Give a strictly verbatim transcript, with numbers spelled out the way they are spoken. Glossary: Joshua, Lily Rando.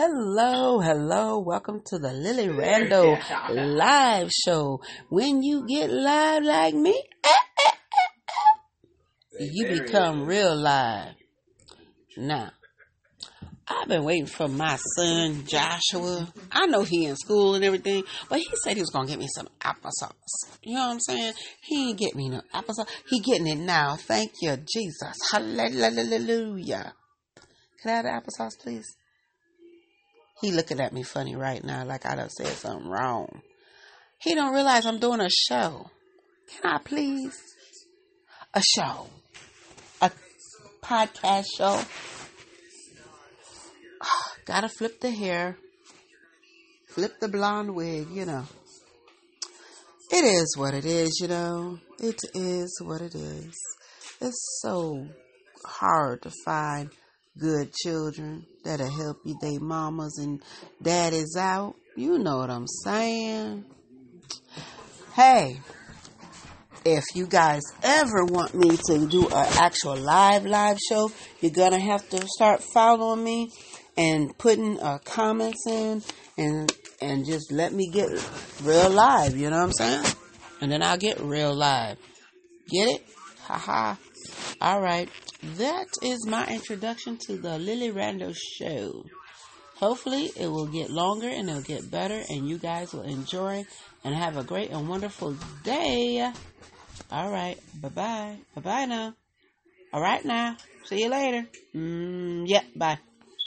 Hello, hello. Welcome to the Lily Rando live show. When you get live like me, you become real live. Now, I've been waiting for my son, Joshua. I know he in school and everything, but he said he was going to get me some applesauce. You know what I'm saying? He ain't get me no applesauce. He getting it now. Thank you, Jesus. Hallelujah. Can I have the applesauce, please? He looking at me funny right now like I done said something wrong. He don't realize I'm doing a show. Can I please? A show. A podcast show. Oh, gotta flip the hair. Flip the blonde wig, you know. It is what it is, you know. It is what it is. It's so hard to find good children that'll help you. They mamas and daddies out. You know what I'm saying? Hey, if you guys ever want me to do an actual live, live show, you're going to have to start following me and putting uh, comments in and and just let me get real live. You know what I'm saying? And then I'll get real live. Get it? Haha. All right. That is my introduction to the Lily Rando show. Hopefully it will get longer and it'll get better and you guys will enjoy and have a great and wonderful day. All right. Bye-bye. Bye-bye now. All right now. See you later. Mm, yeah. Bye.